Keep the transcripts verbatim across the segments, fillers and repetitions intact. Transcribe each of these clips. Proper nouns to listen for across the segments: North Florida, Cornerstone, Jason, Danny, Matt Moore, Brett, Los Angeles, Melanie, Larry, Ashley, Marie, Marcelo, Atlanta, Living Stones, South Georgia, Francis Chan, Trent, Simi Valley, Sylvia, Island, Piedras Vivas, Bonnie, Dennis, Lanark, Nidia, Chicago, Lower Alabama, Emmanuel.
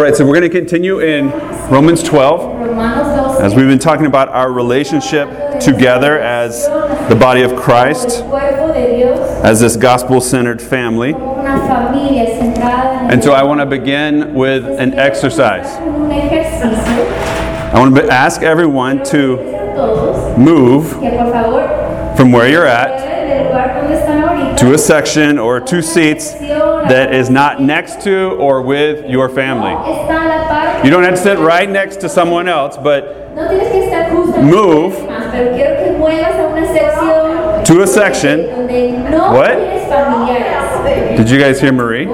right, so we're going to continue in Romans twelve as we've been talking about our relationship together as the body of Christ, as this gospel-centered family. And so I want to begin with an exercise. I want to ask everyone to move from where you're at to a section or two seats that is not next to or with your family. You don't have to sit right next to someone else, but move to a section. What? Did you guys hear Marie?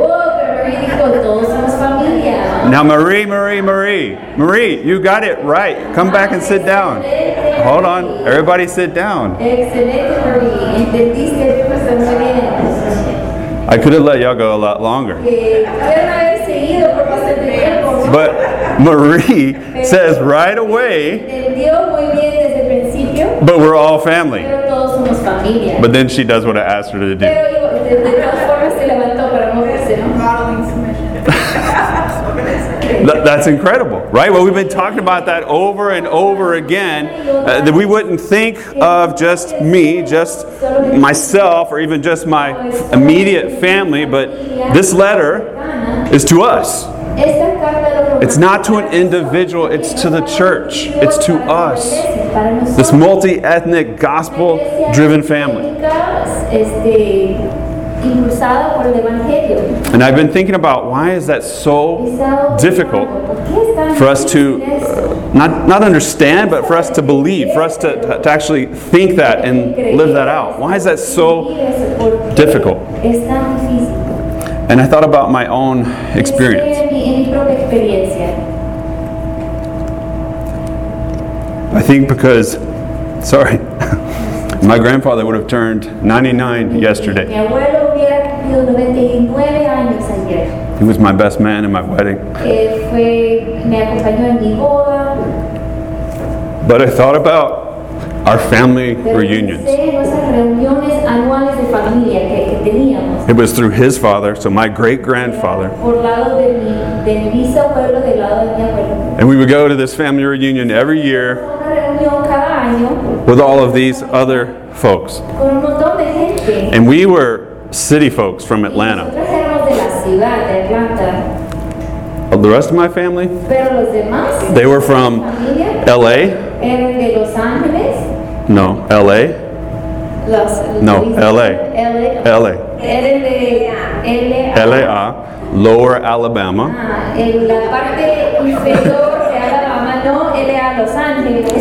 Now Marie, Marie, Marie. Marie, you got it right. Come back and sit down. Hold on. Everybody sit down. I could have let y'all go a lot longer. But Marie says right away, but we're all family. But then she does what I asked her to do. That's incredible, right? Well, we've been talking about that over and over again, uh, that we wouldn't think of just me, just myself, or even just my immediate family, but this letter is to us. It's not to an individual, it's to the church. It's to us. This multi-ethnic, gospel-driven family. And I've been thinking about why is that so difficult for us to uh, not not understand, but for us to believe, for us to, to actually think that and live that out. Why is that so difficult? And I thought about my own experience. I think because, sorry, my grandfather would have turned ninety-nine yesterday. He was my best man in my wedding. But I thought about our family reunions. It was through his father, so my great-grandfather. And we would go to this family reunion every year with all of these other folks. And we were city folks from Atlanta. The rest of my family, they were from L A. No, L A. No, L A. L A. L A. Lower Alabama.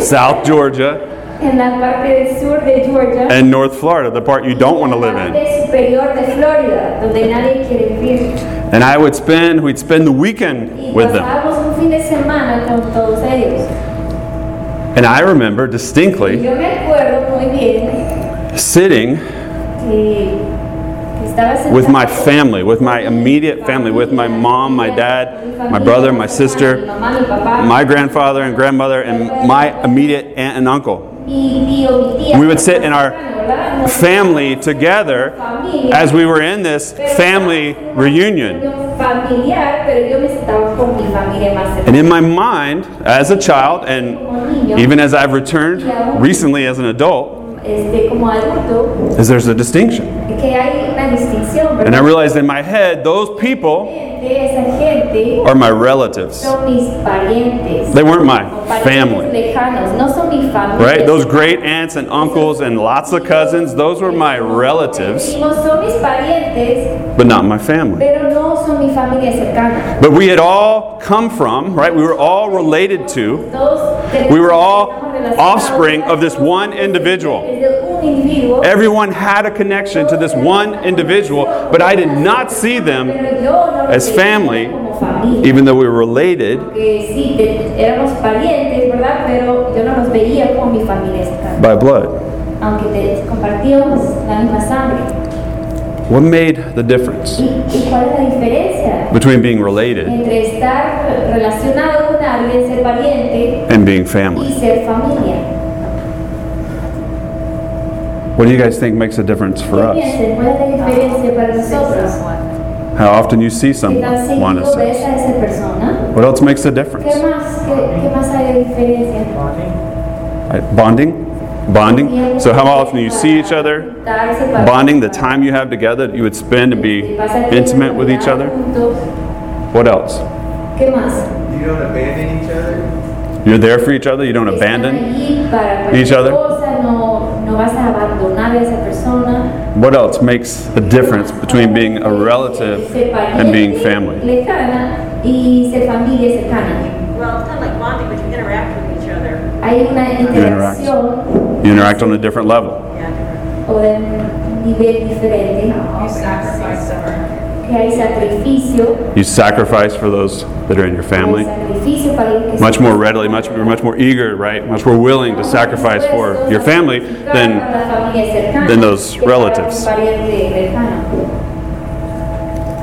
South Georgia, and North Florida, the part you don't want to live in. And I would spend, we'd spend the weekend with them. And I remember distinctly sitting with my family, with my immediate family, with my mom, my dad, my brother, my sister, my grandfather and grandmother, and my immediate aunt and uncle. We would sit in our family together as we were in this family reunion. And in my mind, as a child, and even as I've returned recently as an adult, is there's a distinction. And I realized in my head, those people are my relatives. They weren't my family. Right? Those great aunts and uncles and lots of cousins, those were my relatives, but not my family. But we had all come from, right? We were all related to, we were all offspring of this one individual. Everyone had a connection to this one individual, but I did not see them as family, even though we were related. By blood. What made the difference between being related and being family? What do you guys think makes a difference for us? How often you see someone. One is what else makes a difference? Bonding. Bonding. So how often you see each other. Bonding, the time you have together, you would spend to be intimate with each other. What else? You don't abandon each other. You're there for each other. You don't abandon each other. What else makes a difference between being a relative and being family? Well, kind of like bonding, but you interact with each other. You interact. You interact on a different level. You sacrifice for those that are in your family. Much more readily, much much more eager, right? Much more willing to sacrifice for your family than than those relatives.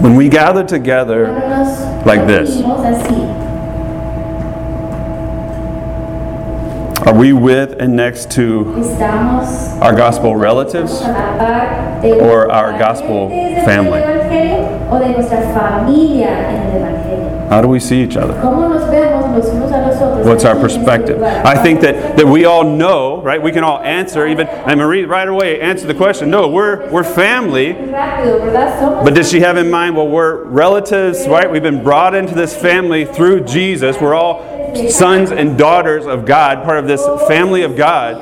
When we gather together like this, are we with and next to our gospel relatives or our gospel family? How do we see each other? What's our perspective? I think that, that we all know, right? We can all answer, even, and Marie right away answered the question. No, we're we're family. But does she have in mind, well, we're relatives, right? We've been brought into this family through Jesus. We're all sons and daughters of God, part of this family of God.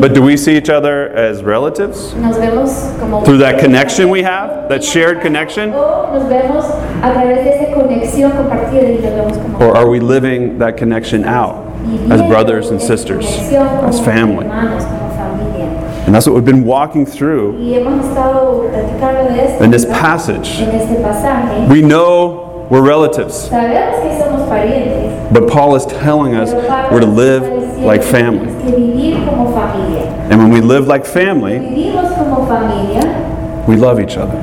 But do we see each other as relatives? Through that connection we have, that shared connection? Or are we living that connection out as brothers and sisters, as family? And that's what we've been walking through in this passage. We know we're relatives. But Paul is telling us we're to live like family. And when we live like family, we love each other.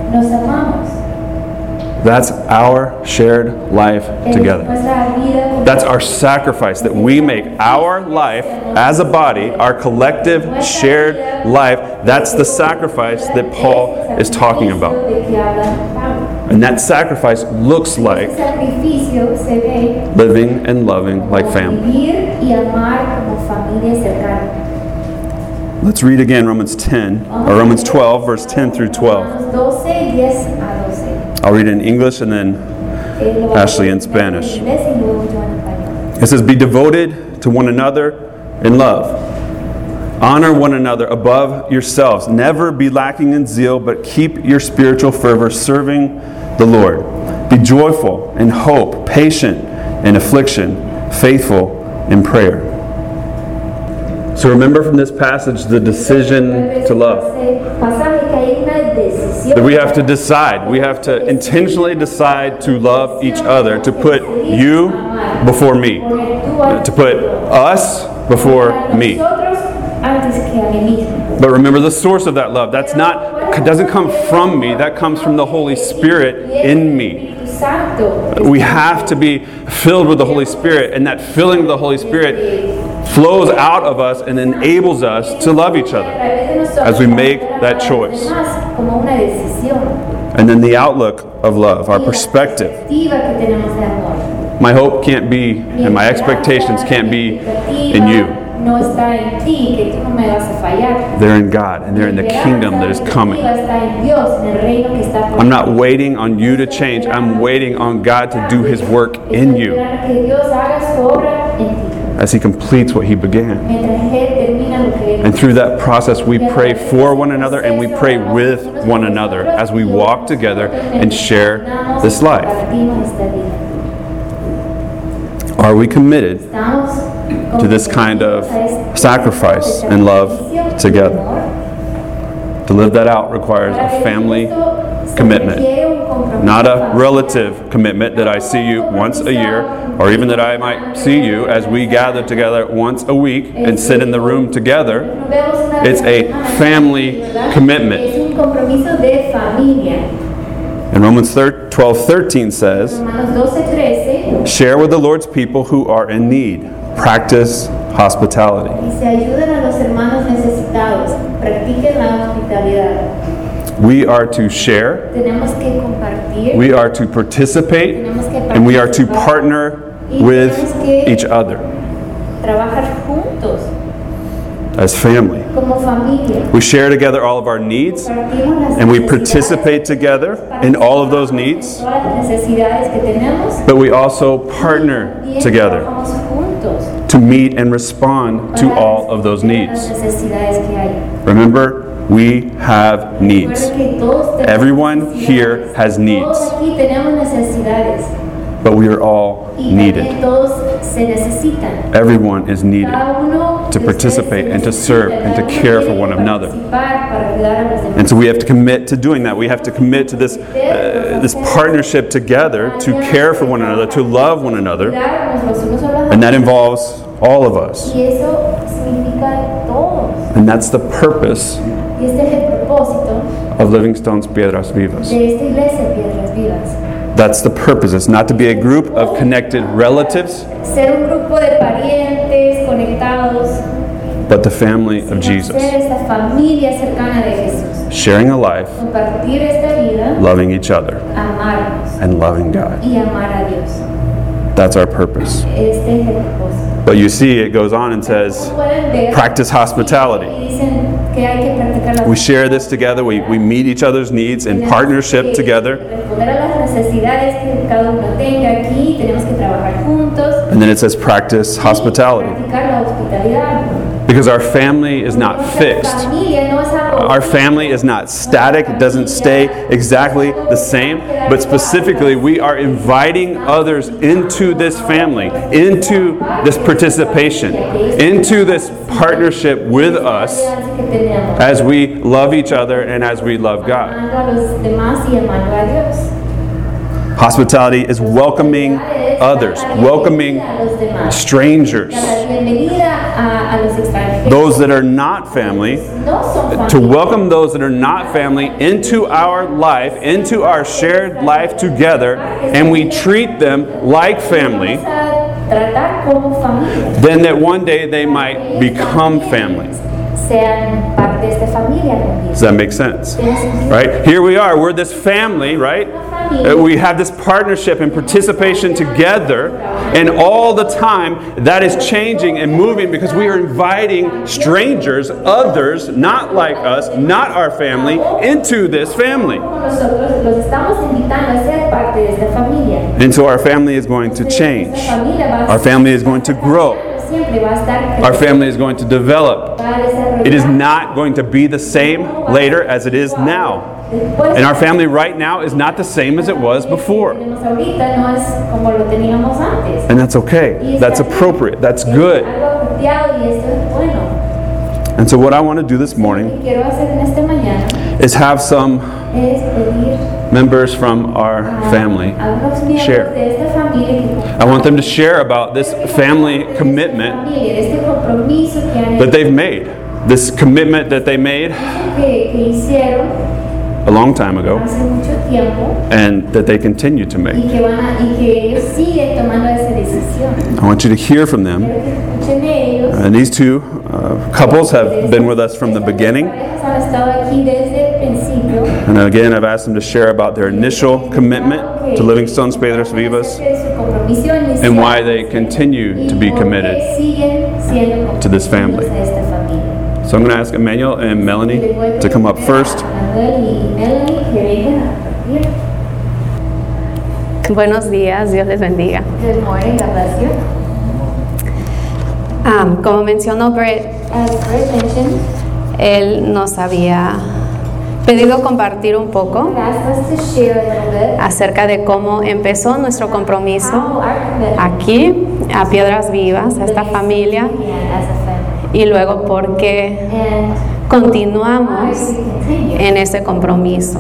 That's our shared life together. That's our sacrifice that we make. Our life as a body, our collective shared life, that's the sacrifice that Paul is talking about. And that sacrifice looks like living and loving like family. Let's read again Romans ten, or Romans twelve, verse ten through twelve. I'll read it in English and then Ashley in Spanish. It says, "Be devoted to one another in love. Honor one another above yourselves. Never be lacking in zeal, but keep your spiritual fervor serving the Lord. Be joyful in hope, patient in affliction, faithful in prayer." So remember from this passage the decision to love. That we have to decide. We have to intentionally decide to love each other, to put you before me, to put us before me. But remember the source of that love. That's not doesn't come from me. That comes from the Holy Spirit in me. We have to be filled with the Holy Spirit, and that filling of the Holy Spirit flows out of us and enables us to love each other as we make that choice. And then the outlook of love, our perspective. My hope can't be, and my expectations can't be in you. They're in God, and they're in the kingdom that is coming. I'm not waiting on you to change. I'm waiting on God to do His work in you as He completes what He began. And through that process, we pray for one another, and we pray with one another as we walk together and share this life. Are we committed to this kind of sacrifice and love together? To live that out requires a family commitment, not a relative commitment that I see you once a year, or even that I might see you as we gather together once a week and sit in the room together. It's a family commitment. And Romans twelve thirteen says, "Share with the Lord's people who are in need. Practice hospitality." We are to share. Tenemos que compartir. We are to participate. Tenemos que participar. And we are to partner y with each other. Trabajar juntos. As family. Como familia. We share together all of our needs. And we participate together in all of those needs. But we also partner y together. To meet and respond to all of those needs. Remember, we have needs. Everyone here has needs. But we are all needed. Everyone is needed to participate and to serve and to care for one another. And so we have to commit to doing that. We have to commit to this, uh, this partnership together to care for one another, to love one another. And that involves all of us. And that's the purpose of Living Stones Piedras Vivas. That's the purpose. It's not to be a group of connected relatives, but the family of Jesus. Sharing a life, loving each other, and loving God. That's our purpose. But you see, it goes on and says, practice hospitality. We share this together. We, we meet each other's needs in partnership together. And then it says practice hospitality. Because our family is not fixed. Our family is not static. It doesn't stay exactly the same. But specifically, we are inviting others into this family, into this participation, into this partnership with us as we love each other and as we love God. Hospitality is welcoming others, welcoming strangers, those that are not family, to welcome those that are not family into our life, into our shared life together, and we treat them like family, then that one day they might become family. Does that make sense? Right? Here we are. We're this family, right? We have this partnership and participation together, and all the time that is changing and moving because we are inviting strangers, others, not like us, not our family, into this family. And so our family is going to change. Our family is going to grow. Our family is going to develop. It is not going to be the same later as it is now. And our family right now is not the same as it was before. And that's okay. That's appropriate. That's good. And so what I want to do this morning is have some members from our family share. I want them to share about this family commitment that they've made. This commitment that they made a long time ago and that they continue to make. I want you to hear from them. And these two uh, couples have been with us from the beginning. And again, I've asked them to share about their initial commitment to Living Stones Piedras Vivas and why they continue to be committed to this family. So I'm going to ask Emmanuel and Melanie to come up first. Buenos días, Dios les bendiga. Good morning, God bless you. Um, como mencionó Brett, él nos había pedido compartir un poco acerca de cómo empezó nuestro compromiso aquí, a Piedras Vivas, a esta familia, y luego por qué continuamos en ese compromiso.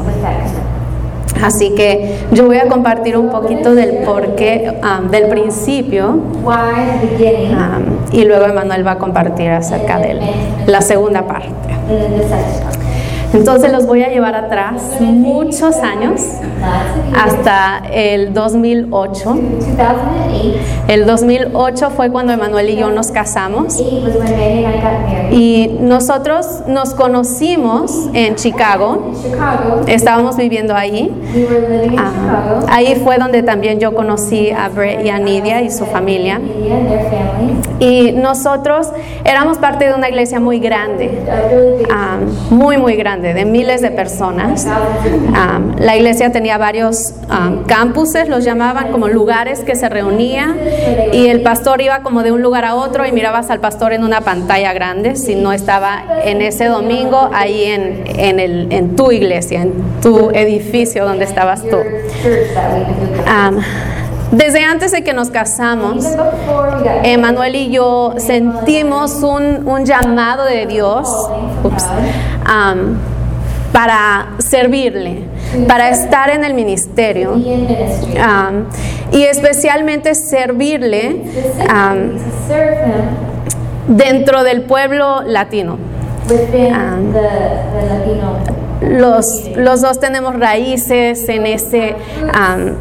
Así que yo voy a compartir un poquito del porqué, um, del principio, um, y luego Emmanuel va a compartir acerca de la segunda parte. Entonces los voy a llevar atrás muchos años, hasta el dos mil ocho. El dos mil ocho fue cuando Emmanuel y yo nos casamos. Y nosotros nos conocimos en Chicago. Estábamos viviendo ahí. Uh, ahí fue donde también yo conocí a Brett y a Nidia y su familia. Y nosotros éramos parte de una iglesia muy grande, um, muy muy grande, de miles de personas. Um, la iglesia tenía varios um, campuses, los llamaban, como lugares que se reunían, y el pastor iba como de un lugar a otro y mirabas al pastor en una pantalla grande, si no estaba en ese domingo ahí en, en, el, en tu iglesia, en tu edificio donde estabas tú. Um, Desde antes de que nos casamos, Emmanuel y yo sentimos un, un llamado de Dios ups, um, para servirle, para estar en el ministerio, um, y especialmente servirle um, dentro del pueblo latino. Um, los, los dos tenemos raíces en ese... Um,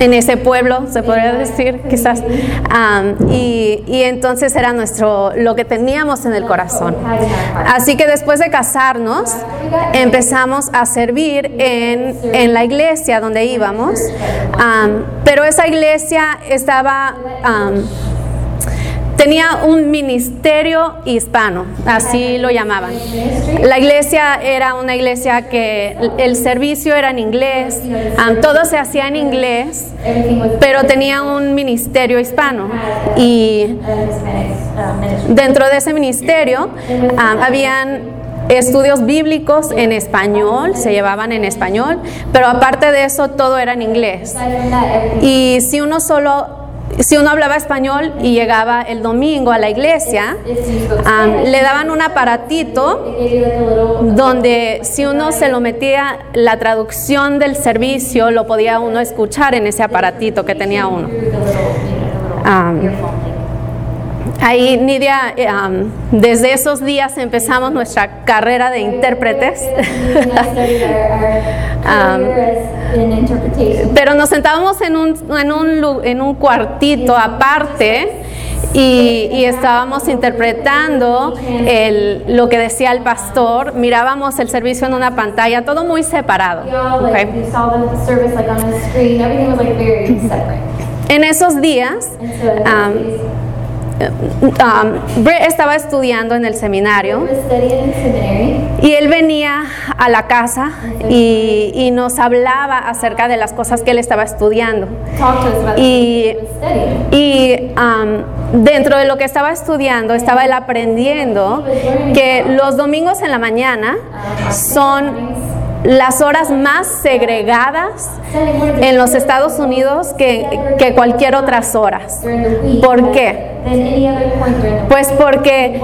en ese pueblo, se podría decir, quizás, um, y, y entonces era nuestro, lo que teníamos en el corazón. Así que después de casarnos, empezamos a servir en, en la iglesia donde íbamos, um, pero esa iglesia estaba... Um, Tenía un ministerio hispano, así lo llamaban. La iglesia era una iglesia que el servicio era en inglés, um, todo se hacía en inglés, pero tenía un ministerio hispano. Y dentro de ese ministerio um, habían... estudios bíblicos en español, se llevaban en español, pero aparte de eso todo era en inglés. Y si uno solo... Si uno hablaba español y llegaba el domingo a la iglesia, um, le daban un aparatito donde si uno se lo metía, la traducción del servicio lo podía uno escuchar en ese aparatito que tenía uno. Um, Ahí, Nidia, um, desde esos días empezamos nuestra carrera de intérpretes. um, pero nos sentábamos en un, en un, en un cuartito aparte y, y estábamos interpretando el, lo que decía el pastor. Mirábamos el servicio en una pantalla, todo muy separado. Okay. En esos días... Um, Um, Brett estaba estudiando en el seminario y él venía a la casa y, y nos hablaba acerca de las cosas que él estaba estudiando y, y um, dentro de lo que estaba estudiando estaba él aprendiendo que los domingos en la mañana son las horas más segregadas en los Estados Unidos que, que cualquier otras horas. ¿Por qué? Pues porque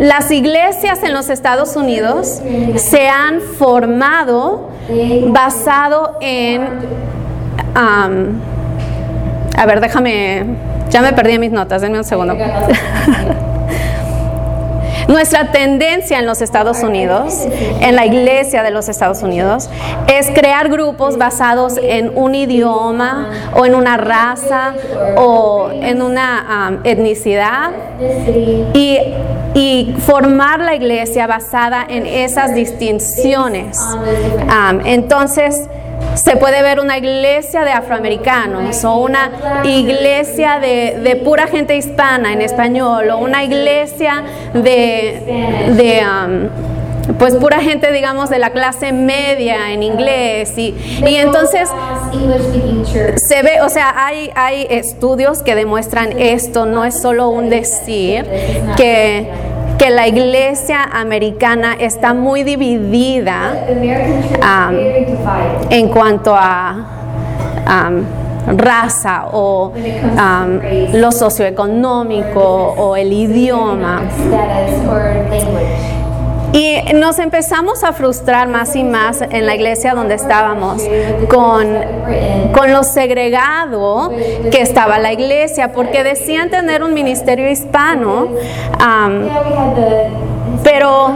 las iglesias en los Estados Unidos se han formado basado en... Um, a ver, déjame... Ya me perdí mis notas, denme un segundo. Nuestra tendencia en los Estados Unidos, en la iglesia de los Estados Unidos, es crear grupos basados en un idioma o en una raza o en una um, etnicidad y, y formar la iglesia basada en esas distinciones. Um, entonces, se puede ver una iglesia de afroamericanos o una iglesia de, de pura gente hispana en español o una iglesia de, de um, pues pura gente, digamos, de la clase media en inglés y, y entonces se ve, o sea, hay, hay estudios que demuestran esto, no es solo un decir que que la iglesia americana está muy dividida um, en cuanto a um, raza o um, lo socioeconómico o el idioma. Y nos empezamos a frustrar más y más en la iglesia donde estábamos con, con lo segregado que estaba la iglesia, porque decían tener un ministerio hispano, um, pero...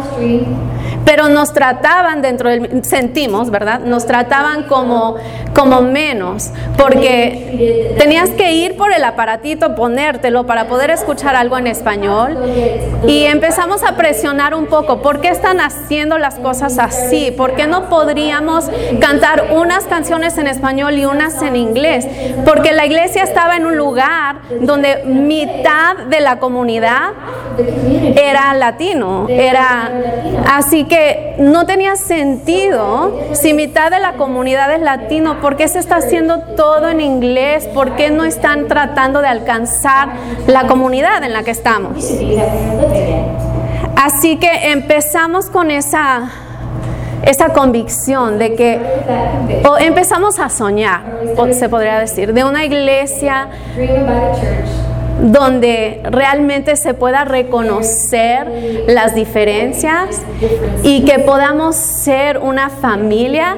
pero nos trataban dentro del, sentimos, ¿verdad? Nos trataban como, como menos, porque tenías que ir por el aparatito, ponértelo para poder escuchar algo en español, y empezamos a presionar un poco, ¿por qué están haciendo las cosas así? ¿Por qué no podríamos cantar unas canciones en español y unas en inglés? Porque la iglesia estaba en un lugar donde mitad de la comunidad era latino, era así que no tenía sentido. Si mitad de la comunidad es latino, ¿por qué se está haciendo todo en inglés? ¿Por qué no están tratando de alcanzar la comunidad en la que estamos? Así que empezamos con esa esa convicción de que o empezamos a soñar, se podría decir, de una iglesia donde realmente se pueda reconocer las diferencias y que podamos ser una familia,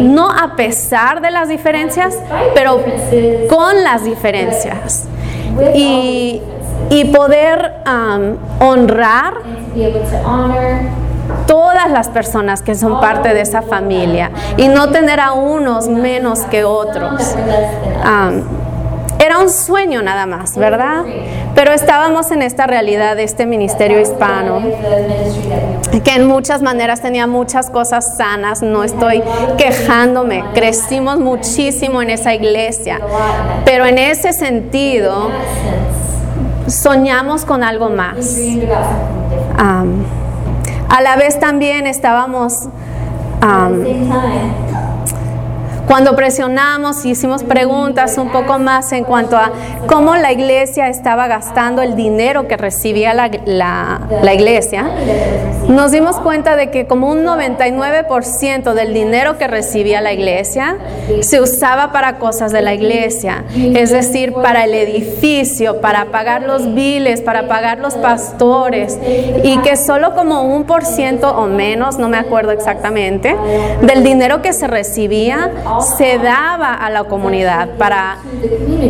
no a pesar de las diferencias, pero con las diferencias, y, y poder um, honrar todas las personas que son parte de esa familia y no tener a unos menos que otros. Um, era un sueño nada más, ¿verdad? Pero estábamos en esta realidad de este ministerio hispano, que en muchas maneras tenía muchas cosas sanas, no estoy quejándome, crecimos muchísimo en esa iglesia, pero en ese sentido soñamos con algo más. Um, A la vez también estábamos, um, cuando presionamos, hicimos preguntas un poco más en cuanto a cómo la iglesia estaba gastando el dinero que recibía la, la, la iglesia. Nos dimos cuenta de que como un noventa y nueve por ciento del dinero que recibía la iglesia se usaba para cosas de la iglesia, es decir, para el edificio, para pagar los biles, para pagar los pastores, y que solo como un por ciento o menos, no me acuerdo exactamente, del dinero que se recibía se daba a la comunidad para,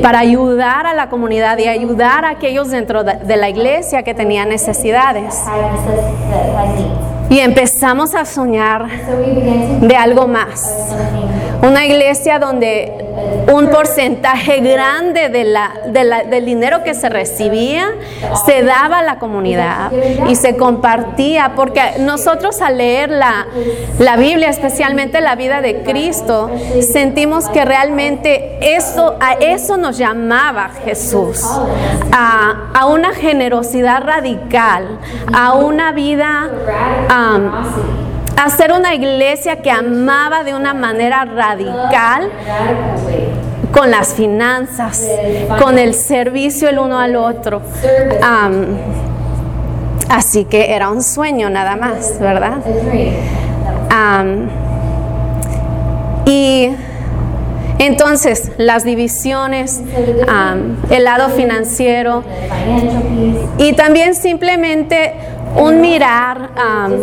para ayudar a la comunidad y ayudar a aquellos dentro de la iglesia que tenían necesidades. Y empezamos a soñar de algo más. Una iglesia donde un porcentaje grande de la, de la, del dinero que se recibía se daba a la comunidad y se compartía, porque nosotros al leer la, la Biblia, especialmente la vida de Cristo, sentimos que realmente eso, a eso nos llamaba Jesús, a, a una generosidad radical, a una vida... Um, hacer una iglesia que amaba de una manera radical, con las finanzas, con el servicio el uno al otro. Um, así que era un sueño nada más, ¿verdad? Um, y entonces las divisiones, um, el lado financiero y también simplemente un mirar um,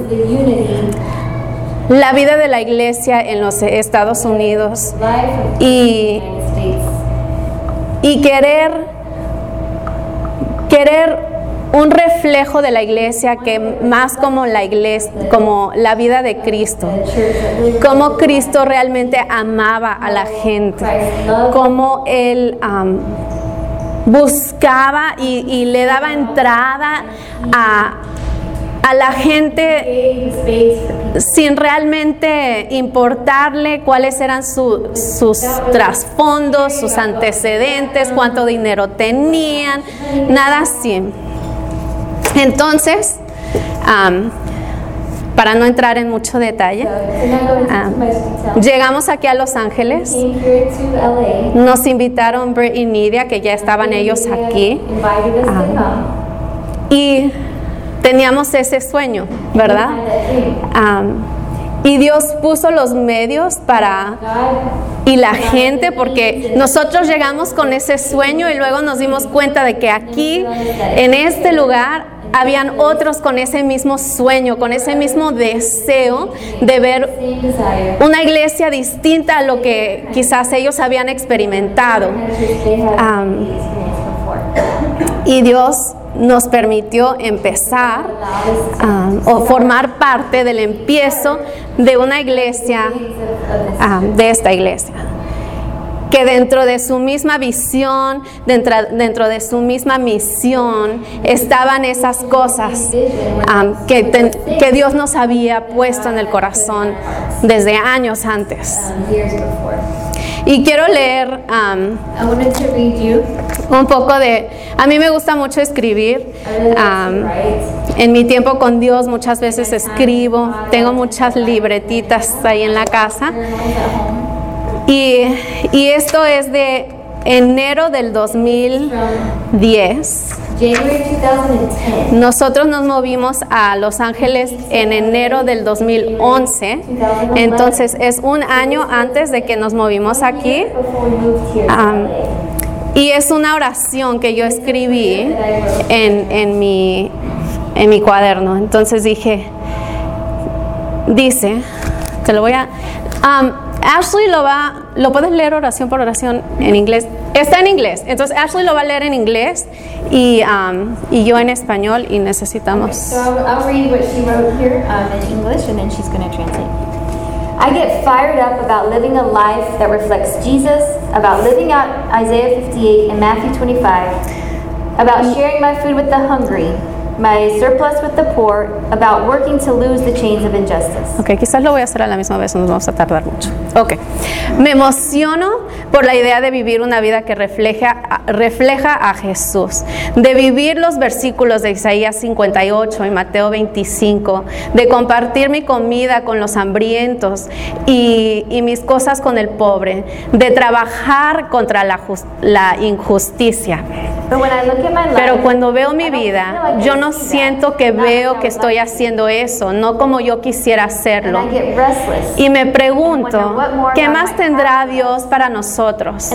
la vida de la iglesia en los Estados Unidos y, y querer, querer un reflejo de la iglesia que más como la iglesia, como la vida de Cristo, cómo Cristo realmente amaba a la gente, cómo él um, buscaba y, y le daba entrada a a la gente sin realmente importarle cuáles eran su, sus trasfondos, sus antecedentes, cuánto dinero tenían, nada así. Entonces, um, para no entrar en mucho detalle, um, llegamos aquí a Los Ángeles, nos invitaron Brett y Nidia, que ya estaban ellos aquí, um, y teníamos ese sueño, ¿verdad? Um, y Dios puso los medios para... y la gente, porque nosotros llegamos con ese sueño y luego nos dimos cuenta de que aquí, en este lugar, habían otros con ese mismo sueño, con ese mismo deseo de ver una iglesia distinta a lo que quizás ellos habían experimentado. Um, y Dios nos permitió empezar um, o formar parte del empiezo de una iglesia, um, de esta iglesia, que dentro de su misma visión, dentro, dentro de su misma misión, estaban esas cosas um, que, ten, que Dios nos había puesto en el corazón desde años antes. Y quiero leer um, un poco de... A mí me gusta mucho escribir. Um, en mi tiempo con Dios muchas veces escribo. Tengo muchas libretitas ahí en la casa. Y, y esto es de enero del dos mil diez. Nosotros nos movimos a Los Ángeles en enero del dos mil once, entonces es un año antes de que nos movimos aquí. Um, y es una oración que yo escribí en, en, mi, en mi cuaderno. Entonces dije, dice, te lo voy a... Um, Ashley lo va, lo puedes leer oración por oración en inglés. Está en inglés, entonces Ashley lo va a leer en inglés y, um, y yo en español y necesitamos. Okay, so I'll read what she wrote here um, in English and then she's going to translate. I get fired up about living a life that reflects Jesus, about living out Isaiah fifty-eight and Matthew twenty-five, about sharing my food with the hungry, my surplus with the poor, about working to lose the chains of injustice. Okay, quizás lo voy a hacer a la misma vez, nos vamos a tardar mucho. Okay. Me emociono por la idea de vivir una vida que refleja, refleja a Jesús, de vivir los versículos de Isaías cincuenta y ocho y Mateo veinticinco, de compartir mi comida con los hambrientos y, y mis cosas con el pobre, de trabajar contra la, just, la injusticia. Pero cuando veo mi vida, yo no siento que veo que estoy haciendo eso, no como yo quisiera hacerlo. Y me pregunto, ¿qué más tendrá Dios para nosotros?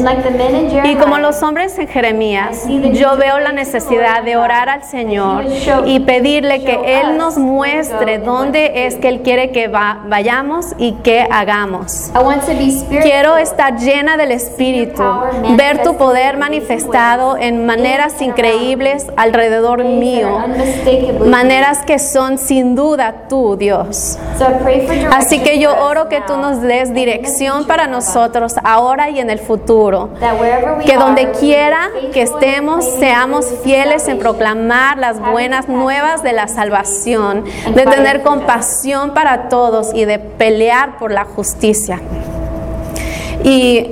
Y como los hombres en Jeremías, yo veo la necesidad de orar al Señor y pedirle que Él nos muestre dónde es que Él quiere que va, vayamos y que hagamos. Quiero estar llena del Espíritu, ver tu poder manifestado en manifestación, maneras increíbles alrededor mío, maneras que son sin duda tú, Dios. Así que yo oro que tú nos des dirección para nosotros ahora y en el futuro, que donde quiera que estemos seamos fieles en proclamar las buenas nuevas de la salvación, de tener compasión para todos y de pelear por la justicia. Y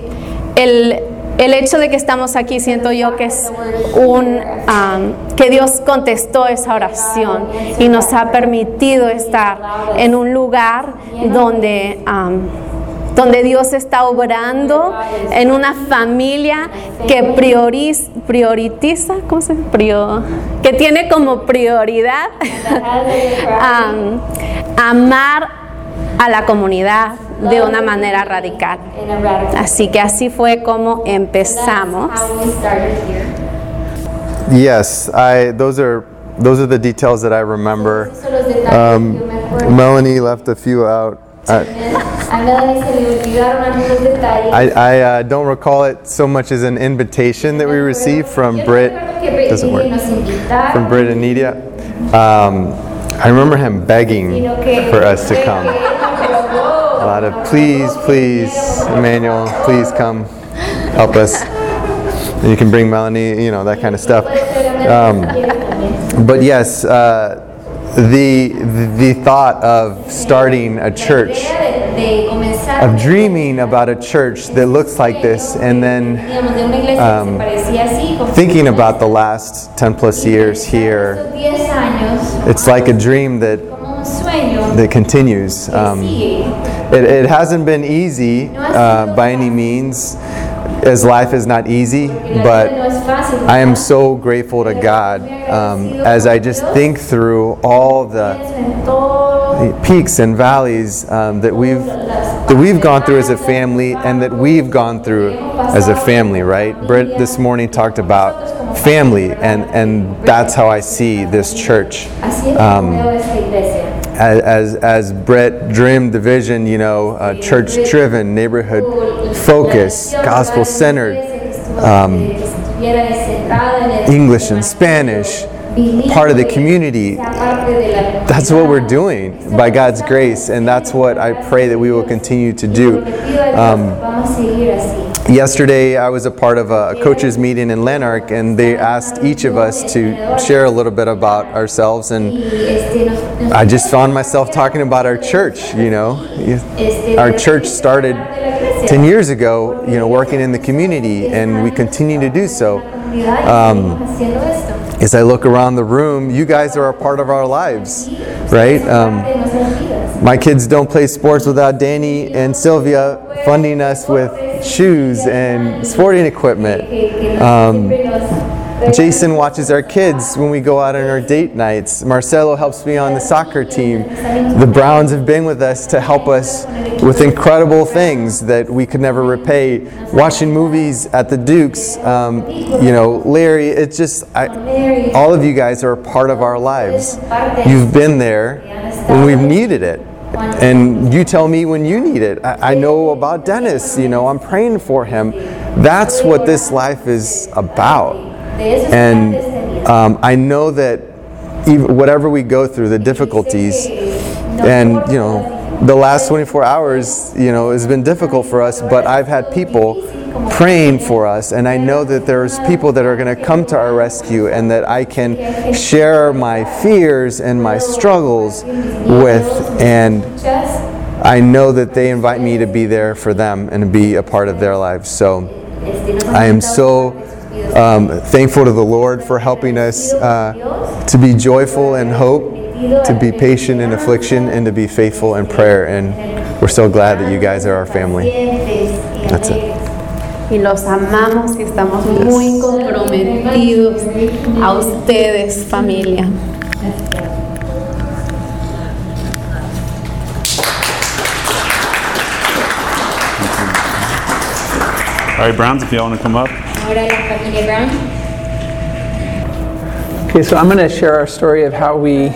el El hecho de que estamos aquí, siento yo que es un um, que Dios contestó esa oración y nos ha permitido estar en un lugar donde um, donde Dios está obrando, en una familia que prioriz, prioritiza, ¿cómo se prior, que tiene como prioridad um, amar a la comunidad de una manera radical. Así que así fue como empezamos. Yes, I those are those are the details that I remember. Um, Melanie left a few out. I I, I uh, don't recall it so much as an invitation that we received from Brett. Doesn't work. From Brett and Nidia. Um, I remember him begging for us to come. A lot of please, please, Emmanuel, please come help us. You can bring Melanie, you know, that kind of stuff. Um, but yes, uh, the the thought of starting a church, of dreaming about a church that looks like this, and then um, thinking about the last ten plus years here, it's like a dream that that continues. Um, It, it hasn't been easy uh, by any means, as life is not easy, but I am so grateful to God um, as I just think through all the peaks and valleys um, that we've that we've gone through as a family and that we've gone through as a family, right? Britt this morning talked about family, and, and that's how I see this church. Um, As as Brett dreamed the vision, you know, uh, church-driven, neighborhood-focused, gospel-centered, um, English and Spanish, part of the community, that's what we're doing by God's grace, and that's what I pray that we will continue to do. Um, Yesterday, I was a part of a coaches meeting in Lanark, and they asked each of us to share a little bit about ourselves, and I just found myself talking about our church, you know. Our church started ten years ago, you know, working in the community, and we continue to do so. Um, as I look around the room, you guys are a part of our lives, right? Um, my kids don't play sports without Danny and Sylvia funding us with shoes and sporting equipment. Um, Jason watches our kids when we go out on our date nights. Marcelo helps me on the soccer team. The Browns have been with us to help us with incredible things that we could never repay. Watching movies at the Dukes, um, you know, Larry, it's just, I, all of you guys are a part of our lives. You've been there when we've needed it. And you tell me when you need it. I, I know about Dennis, you know, I'm praying for him. That's what this life is about. And um, I know that even whatever we go through, the difficulties, and, you know, the last twenty-four hours, you know, has been difficult for us, but I've had people praying for us, and I know that there's people that are going to come to our rescue, and that I can share my fears and my struggles with, and I know that they invite me to be there for them and be a part of their lives. So I am so um, thankful to the Lord for helping us uh, to be joyful in hope, to be patient in affliction, and to be faithful in prayer. And we're so glad that you guys are our family. That's it. Y los amamos y estamos muy comprometidos a ustedes, familia. All right, Browns, if you all want to come up. Ahora la familia Brown. Okay, so I'm going to share our story of how we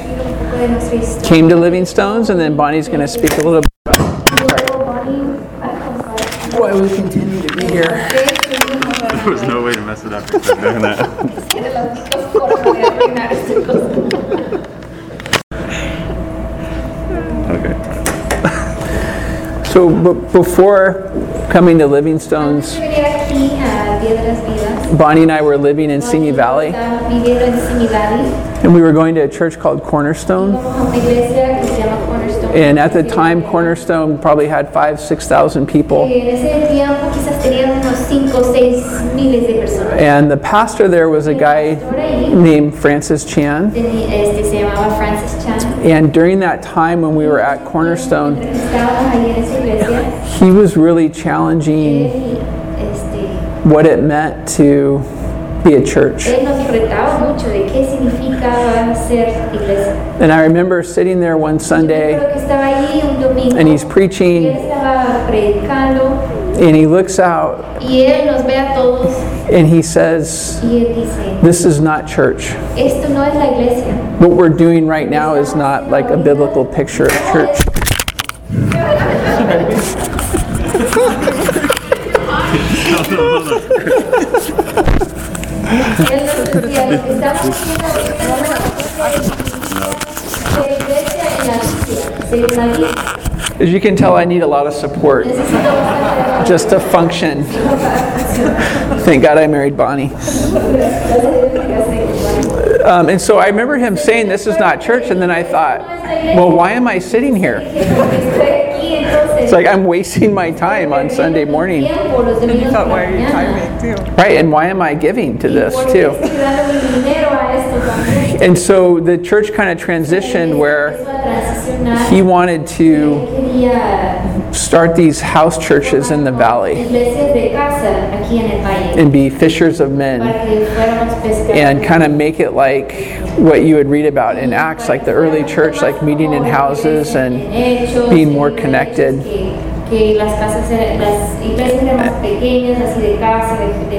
came to Living Stones, and then Bonnie's going to speak a little bit. Why we continue to be here. There was no way to mess it up. Okay. So b- before coming to Living Stones, Bonnie and I were living in Simi Valley, and we were going to a church called Cornerstone. And at the time, Cornerstone probably had five, six thousand people. And the pastor there was a guy named Francis Chan. And during that time when we were at Cornerstone, he was really challenging what it meant to be a church. And I remember sitting there one Sunday, and he's preaching, and he looks out, and he says, "This is not church. What we're doing right now is not like a biblical picture of church." As you can tell, I need a lot of support just to function. Thank God I married Bonnie. Um, and so I remember him saying, "This is not church," and then I thought, well, why am I sitting here? It's like I'm wasting my time on Sunday morning. And you thought, why are you tithing too? Right, and why am I giving to this too? And so the church kind of transitioned where he wanted to start these house churches in the valley and be fishers of men and kind of make it like what you would read about in Acts, like the early church, like meeting in houses and being more connected.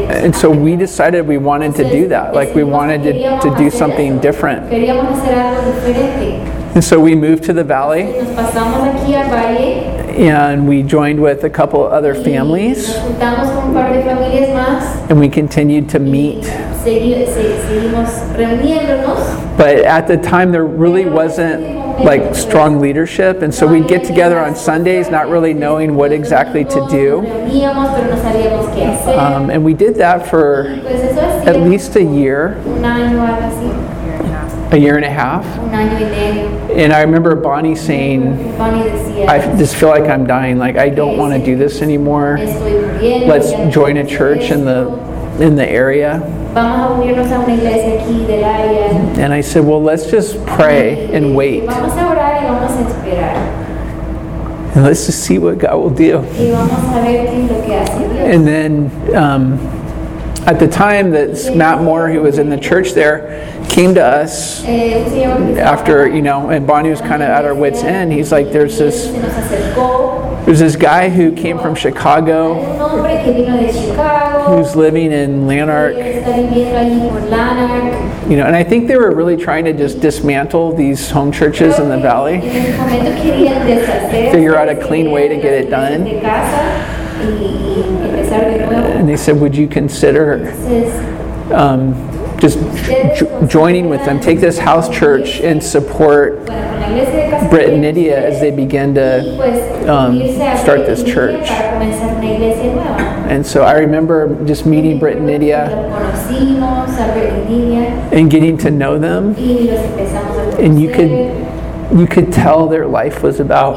And so we decided we wanted to do that, like we wanted to, to do something different. And so we moved to the valley, and we joined with a couple other families, and we continued to meet But at the time, there really wasn't like strong leadership, and so we'd get together on Sundays, not really knowing what exactly to do. Um, and we did that for at least a year, a year and a half. And I remember Bonnie saying, "I just feel like I'm dying. Like I don't want to do this anymore. Let's join a church in the." in the area. And I said, well, let's just pray and wait. And let's just see what God will do. And then um, at the time that Matt Moore, who was in the church there, came to us after, you know, and Bonnie was kind of at our wits' end. He's like, there's this There's this guy who came from Chicago, who's living in Lanark, you know, and I think they were really trying to just dismantle these home churches in the valley, figure out a clean way to get it done. And they said, would you consider um, just jo- joining with them, take this house church and support Brett and Nidia as they began to um, start this church. And so I remember just meeting Brett and Nidia and getting to know them, and you could you could tell their life was about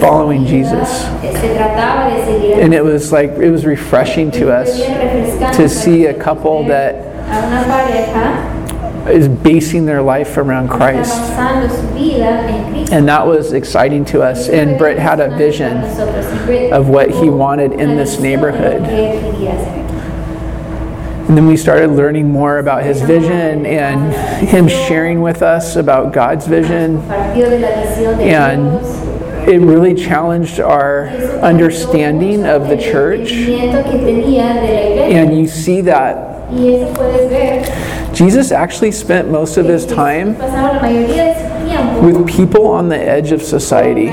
following Jesus. And it was like it was refreshing to us to see a couple that is basing their life around Christ. And that was exciting to us. And Brett had a vision of what he wanted in this neighborhood. And then we started learning more about his vision and him sharing with us about God's vision. And it really challenged our understanding of the church. And you see that Jesus actually spent most of his time with people on the edge of society,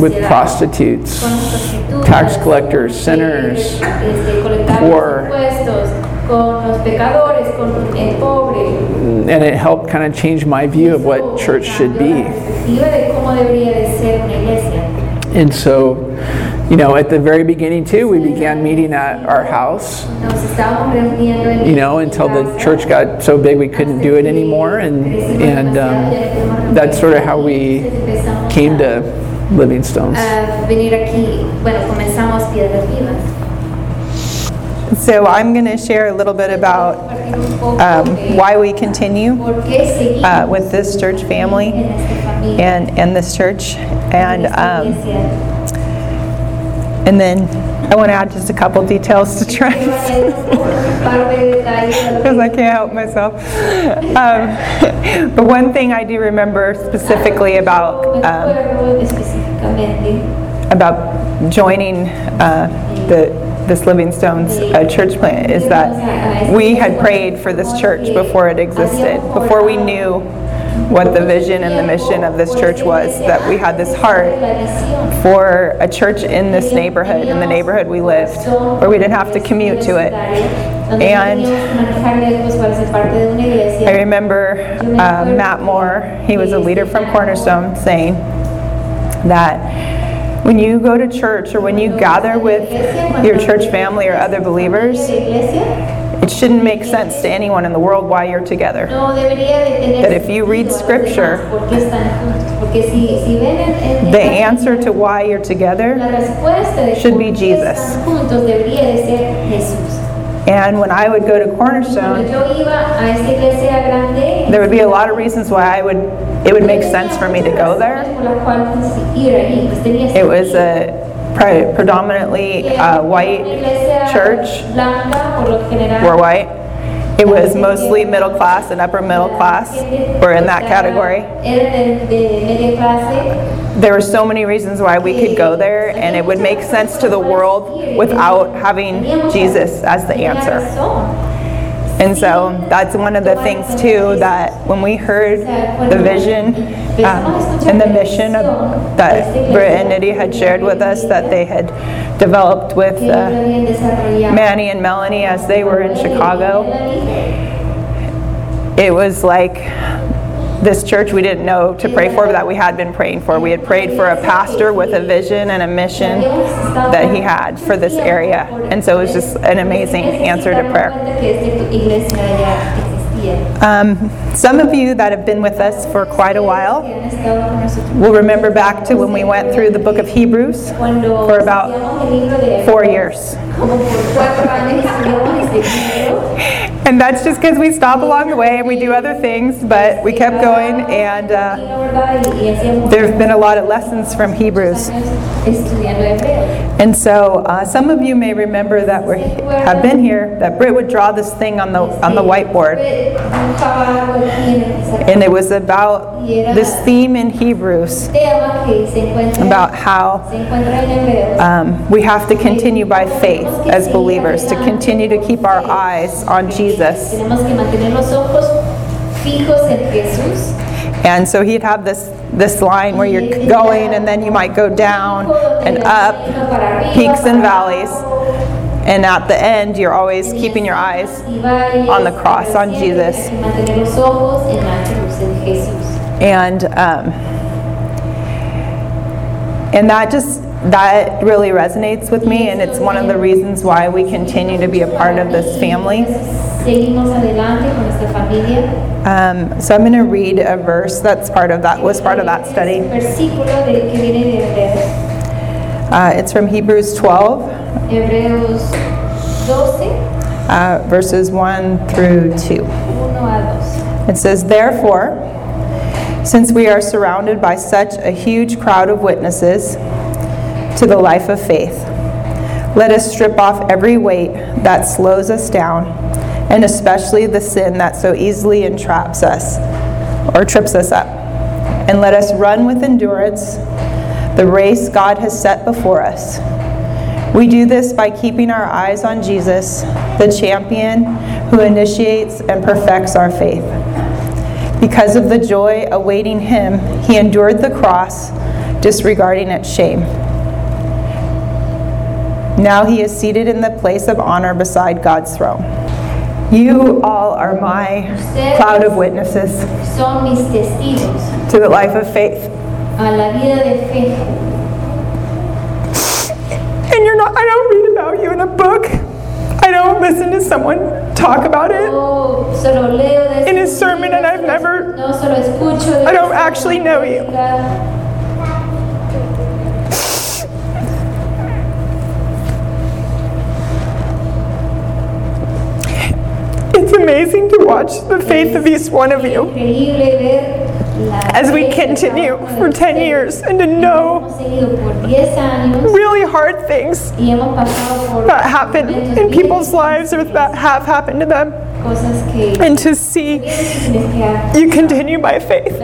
with prostitutes, tax collectors, sinners, poor. And it helped kind of change my view of what church should be. And so, you know, at the very beginning too, we began meeting at our house, you know, until the church got so big we couldn't do it anymore. And and um, that's sort of how we came to Living Stones. So I'm going to share a little bit about um, why we continue uh, with this church family and, and this church. And um And then I want to add just a couple details to Trent, because I can't help myself. Um, but one thing I do remember specifically about um, about joining uh, the this Living Stones uh, church plant is that we had prayed for this church before it existed, before we knew what the vision and the mission of this church was, that we had this heart for a church in this neighborhood, in the neighborhood we lived, where we didn't have to commute to it. And I remember uh, Matt Moore, he was a leader from Cornerstone, saying that when you go to church or when you gather with your church family or other believers, it shouldn't make sense to anyone in the world why you're together. That if you read scripture, the answer to why you're together should be Jesus. And when I would go to Cornerstone, there would be a lot of reasons why I would, it would make sense for me to go there. It was a predominantly uh, white church. We're white. It was mostly middle class and upper middle class. We're in that category. There were so many reasons why we could go there, and it would make sense to the world without having Jesus as the answer. And so that's one of the things too, that when we heard the vision um, and the mission of, that Brett and Nidia had shared with us, that they had developed with uh, Manny and Melanie as they were in Chicago, it was like, this church we didn't know to pray for, but that we had been praying for. We had prayed for a pastor with a vision and a mission that he had for this area. And so it was just an amazing answer to prayer. Um, some of you that have been with us for quite a while will remember back to when we went through the book of Hebrews for about four years. And that's just because we stop along the way and we do other things, but we kept going, and uh, there have been a lot of lessons from Hebrews. And so uh, some of you may remember that we have been here, that Britt would draw this thing on the on the whiteboard. And it was about this theme in Hebrews, about how um, we have to continue by faith as believers, to continue to keep our eyes on Jesus. Jesus. And so he'd have this this line where you're going and then you might go down and up, peaks and valleys, and at the end you're always keeping your eyes on the cross, on Jesus. And um, and that just That really resonates with me, and it's one of the reasons why we continue to be a part of this family. Um, so I'm going to read a verse that's part of that was part of that study. Uh, it's from Hebrews twelve, uh, verses one through two. It says, "Therefore, since we are surrounded by such a huge crowd of witnesses to the life of faith, let us strip off every weight that slows us down, and especially the sin that so easily entraps us or trips us up. And let us run with endurance the race God has set before us. We do this by keeping our eyes on Jesus, the champion who initiates and perfects our faith. Because of the joy awaiting him, he endured the cross, disregarding its shame. Now he is seated in the place of honor beside God's throne." You all are my cloud of witnesses to the life of faith. And you're not, I don't read about you in a book. I don't listen to someone talk about it in a sermon, and I've never, I don't actually know you. It's amazing to watch the faith of each one of you as we continue for ten years, and to know really hard things that happen in people's lives or that have happened to them, and to see you continue by faith.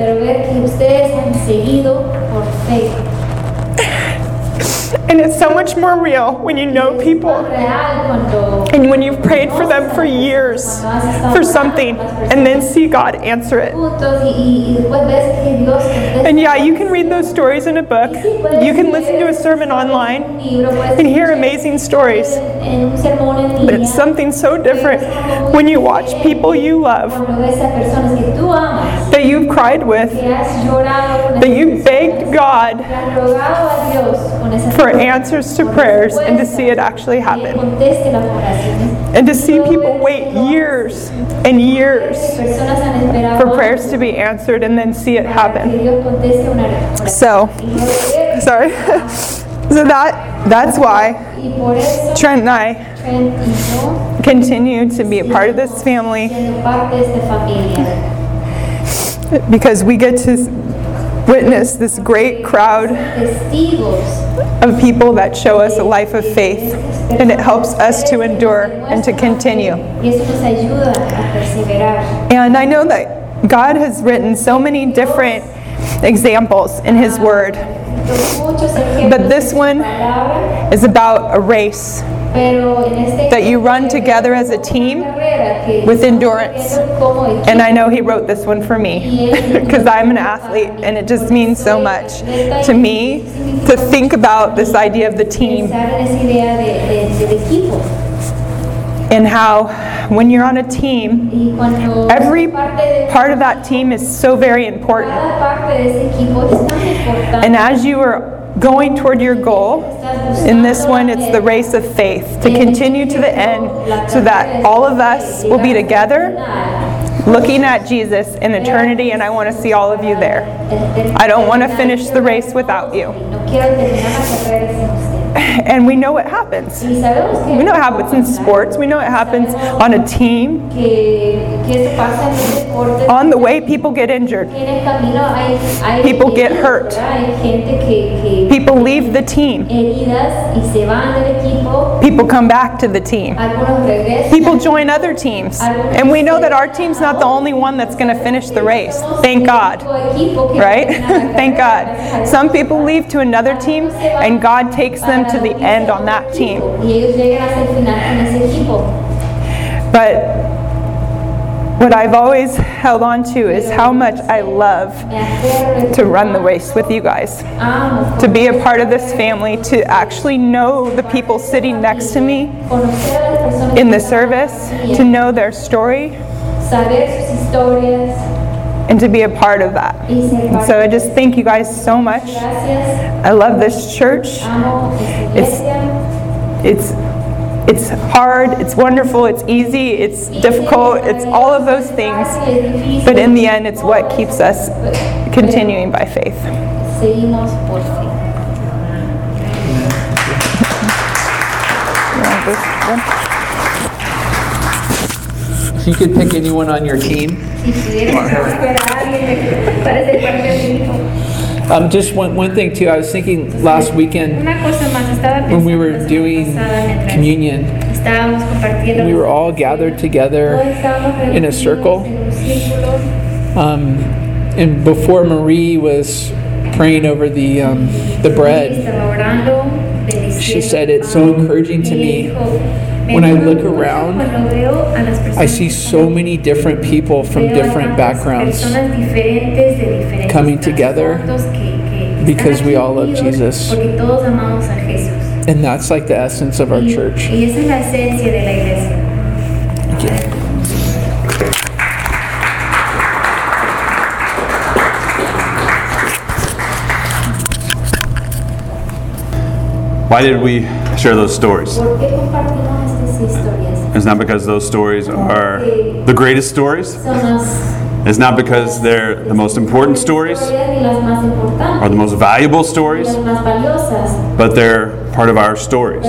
And it's so much more real when you know people and when you've prayed for them for years for something and then see God answer it. And yeah, you can read those stories in a book. You can listen to a sermon online and hear amazing stories. But it's something so different when you watch people you love, that you've cried with, that you begged God for answers to prayers, and to see it actually happen. And to see people wait years and years for prayers to be answered and then see it happen. So, sorry. So that that's why Trent and I continue to be a part of this family, because we get to witness this great crowd of people that show us a life of faith, and it helps us to endure and to continue. And I know that God has written so many different examples in His Word, but this one is about a race. that you run together as a team with endurance. And I know he wrote this one for me because I'm an athlete, and it just means so much to me to think about this idea of the team and how when you're on a team, every part of that team is so very important. And as you are going toward your goal, in this one it's the race of faith, to continue to the end so that all of us will be together looking at Jesus in eternity, and I want to see all of you there. I don't want to finish the race without you. And we know what happens. We know what happens in sports. We know what happens on a team. On the way, people get injured. People get hurt. People leave the team. People come back to the team. People join other teams. And we know that our team's not the only one that's going to finish the race. Thank God. Right? Thank God. Some people leave to another team, and God takes them to the end on that team. But what I've always held on to is how much I love to run the race with you guys, to be a part of this family, to actually know the people sitting next to me in the service, to know their story, and to be a part of that. And so I just thank you guys so much. I love this church. It's, it's, it's hard, it's wonderful, it's easy, it's difficult, it's all of those things. But in the end, it's what keeps us continuing by faith. If you could pick anyone on your team. Um, just one, one thing too, I was thinking last weekend when we were doing communion, we were all gathered together in a circle. Um, and before Marie was praying over the um, the bread, she said, it's so encouraging to me. When I look around, I see so many different people from different backgrounds coming together because we all love Jesus. And that's like the essence of our church. Thank you. Why did we share those stories? It's not because those stories are the greatest stories. It's not because they're the most important stories or the most valuable stories, but they're part of our stories.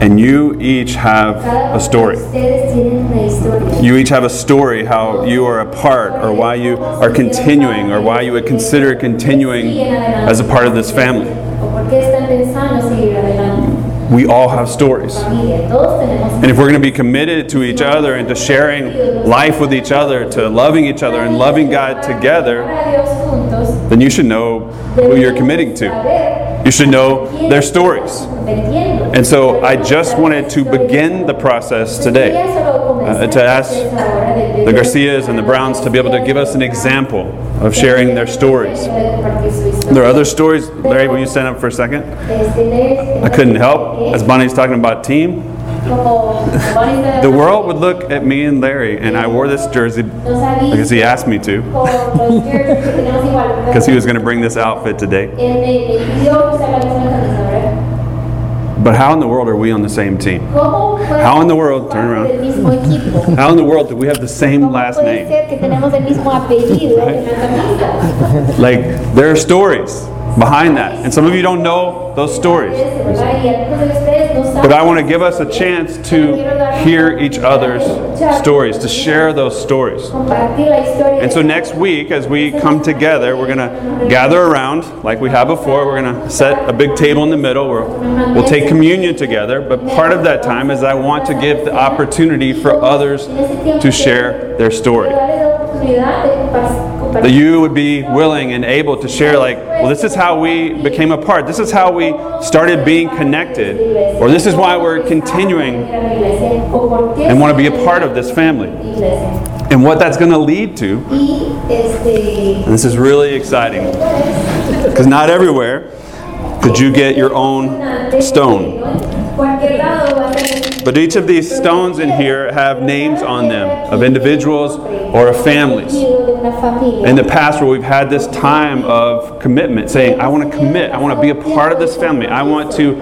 And you each have a story. You each have a story how you are a part, or why you are continuing, or why you would consider continuing as a part of this family. We all have stories. And if we're going to be committed to each other and to sharing life with each other, to loving each other and loving God together, then you should know who you're committing to. You should know their stories. And so I just wanted to begin the process today uh, to ask the Garcias and the Browns to be able to give us an example of sharing their stories. There are other stories. Larry, will you stand up for a second? I couldn't help, as Bonnie's talking about team. The world would look at me and Larry, and I wore this jersey because he asked me to, because he was going to bring this outfit today. But how in the world are we on the same team? How in the world, turn around, how in the world do we have the same last name? Right? Like, there are stories behind that. And some of you don't know those stories. But I want to give us a chance to hear each other's stories, to share those stories. And so next week, as we come together, we're going to gather around like we have before. We're going to set a big table in the middle. We'll, we'll take communion together. But part of that time is I want to give the opportunity for others to share their story. that you would be willing and able to share, like, well, this is how we became a part. This is how we started being connected. Or this is why we're continuing and want to be a part of this family. And what that's going to lead to. And this is really exciting. Because not everywhere could you get your own stone. But each of these stones in here have names on them of individuals or of families. In the past where we've had this time of commitment, saying, I want to commit, I want to be a part of this family, I want to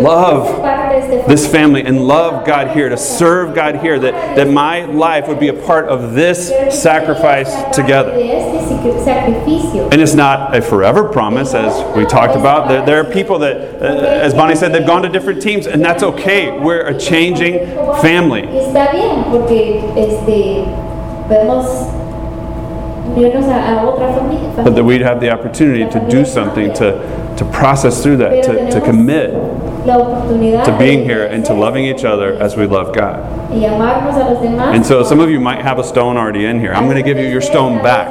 love this family and love God here, to serve God here, that, that my life would be a part of this sacrifice together. And it's not a forever promise, as we talked about. There, there are people that, as Bonnie said, they've gone to different teams, and that's okay. We're a changing family. But that we'd have the opportunity to do something, to, to process through that, to, to commit to being here and to loving each other as we love God. And so some of you might have a stone already in here. I'm going to give you your stone back.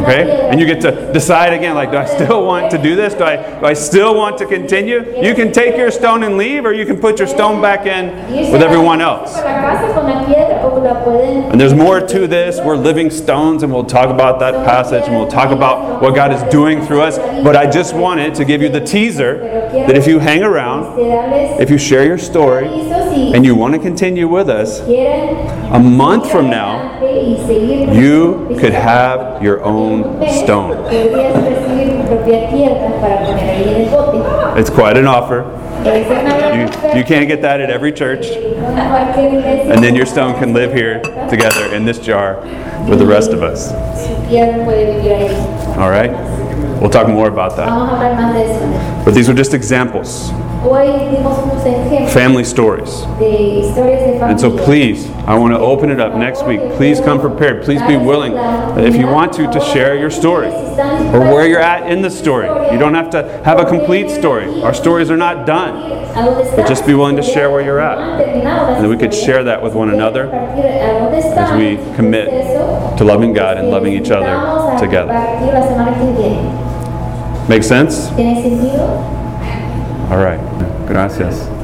Okay? And you get to decide again, like, do I still want to do this? Do I, do I still want to continue? You can take your stone and leave, or you can put your stone back in with everyone else. And there's more to this. We're living stones, and we'll talk about that passage, and we'll talk about what God is doing through us. But I just wanted to give you the teaser that if you hang around, if you share your story and you want to continue with us, a month from now, you could have your own stone. It's quite an offer. You, you can't get that at every church. And then your stone can live here together in this jar with the rest of us. All right? We'll talk more about that. But these were just examples. Family stories. And so please, I want to open it up next week. Please come prepared. Please be willing, if you want to, to share your story. Or where you're at in the story. You don't have to have a complete story. Our stories are not done. But just be willing to share where you're at. And then we could share that with one another as we commit to loving God and loving each other together. Make sense? All right. Gracias.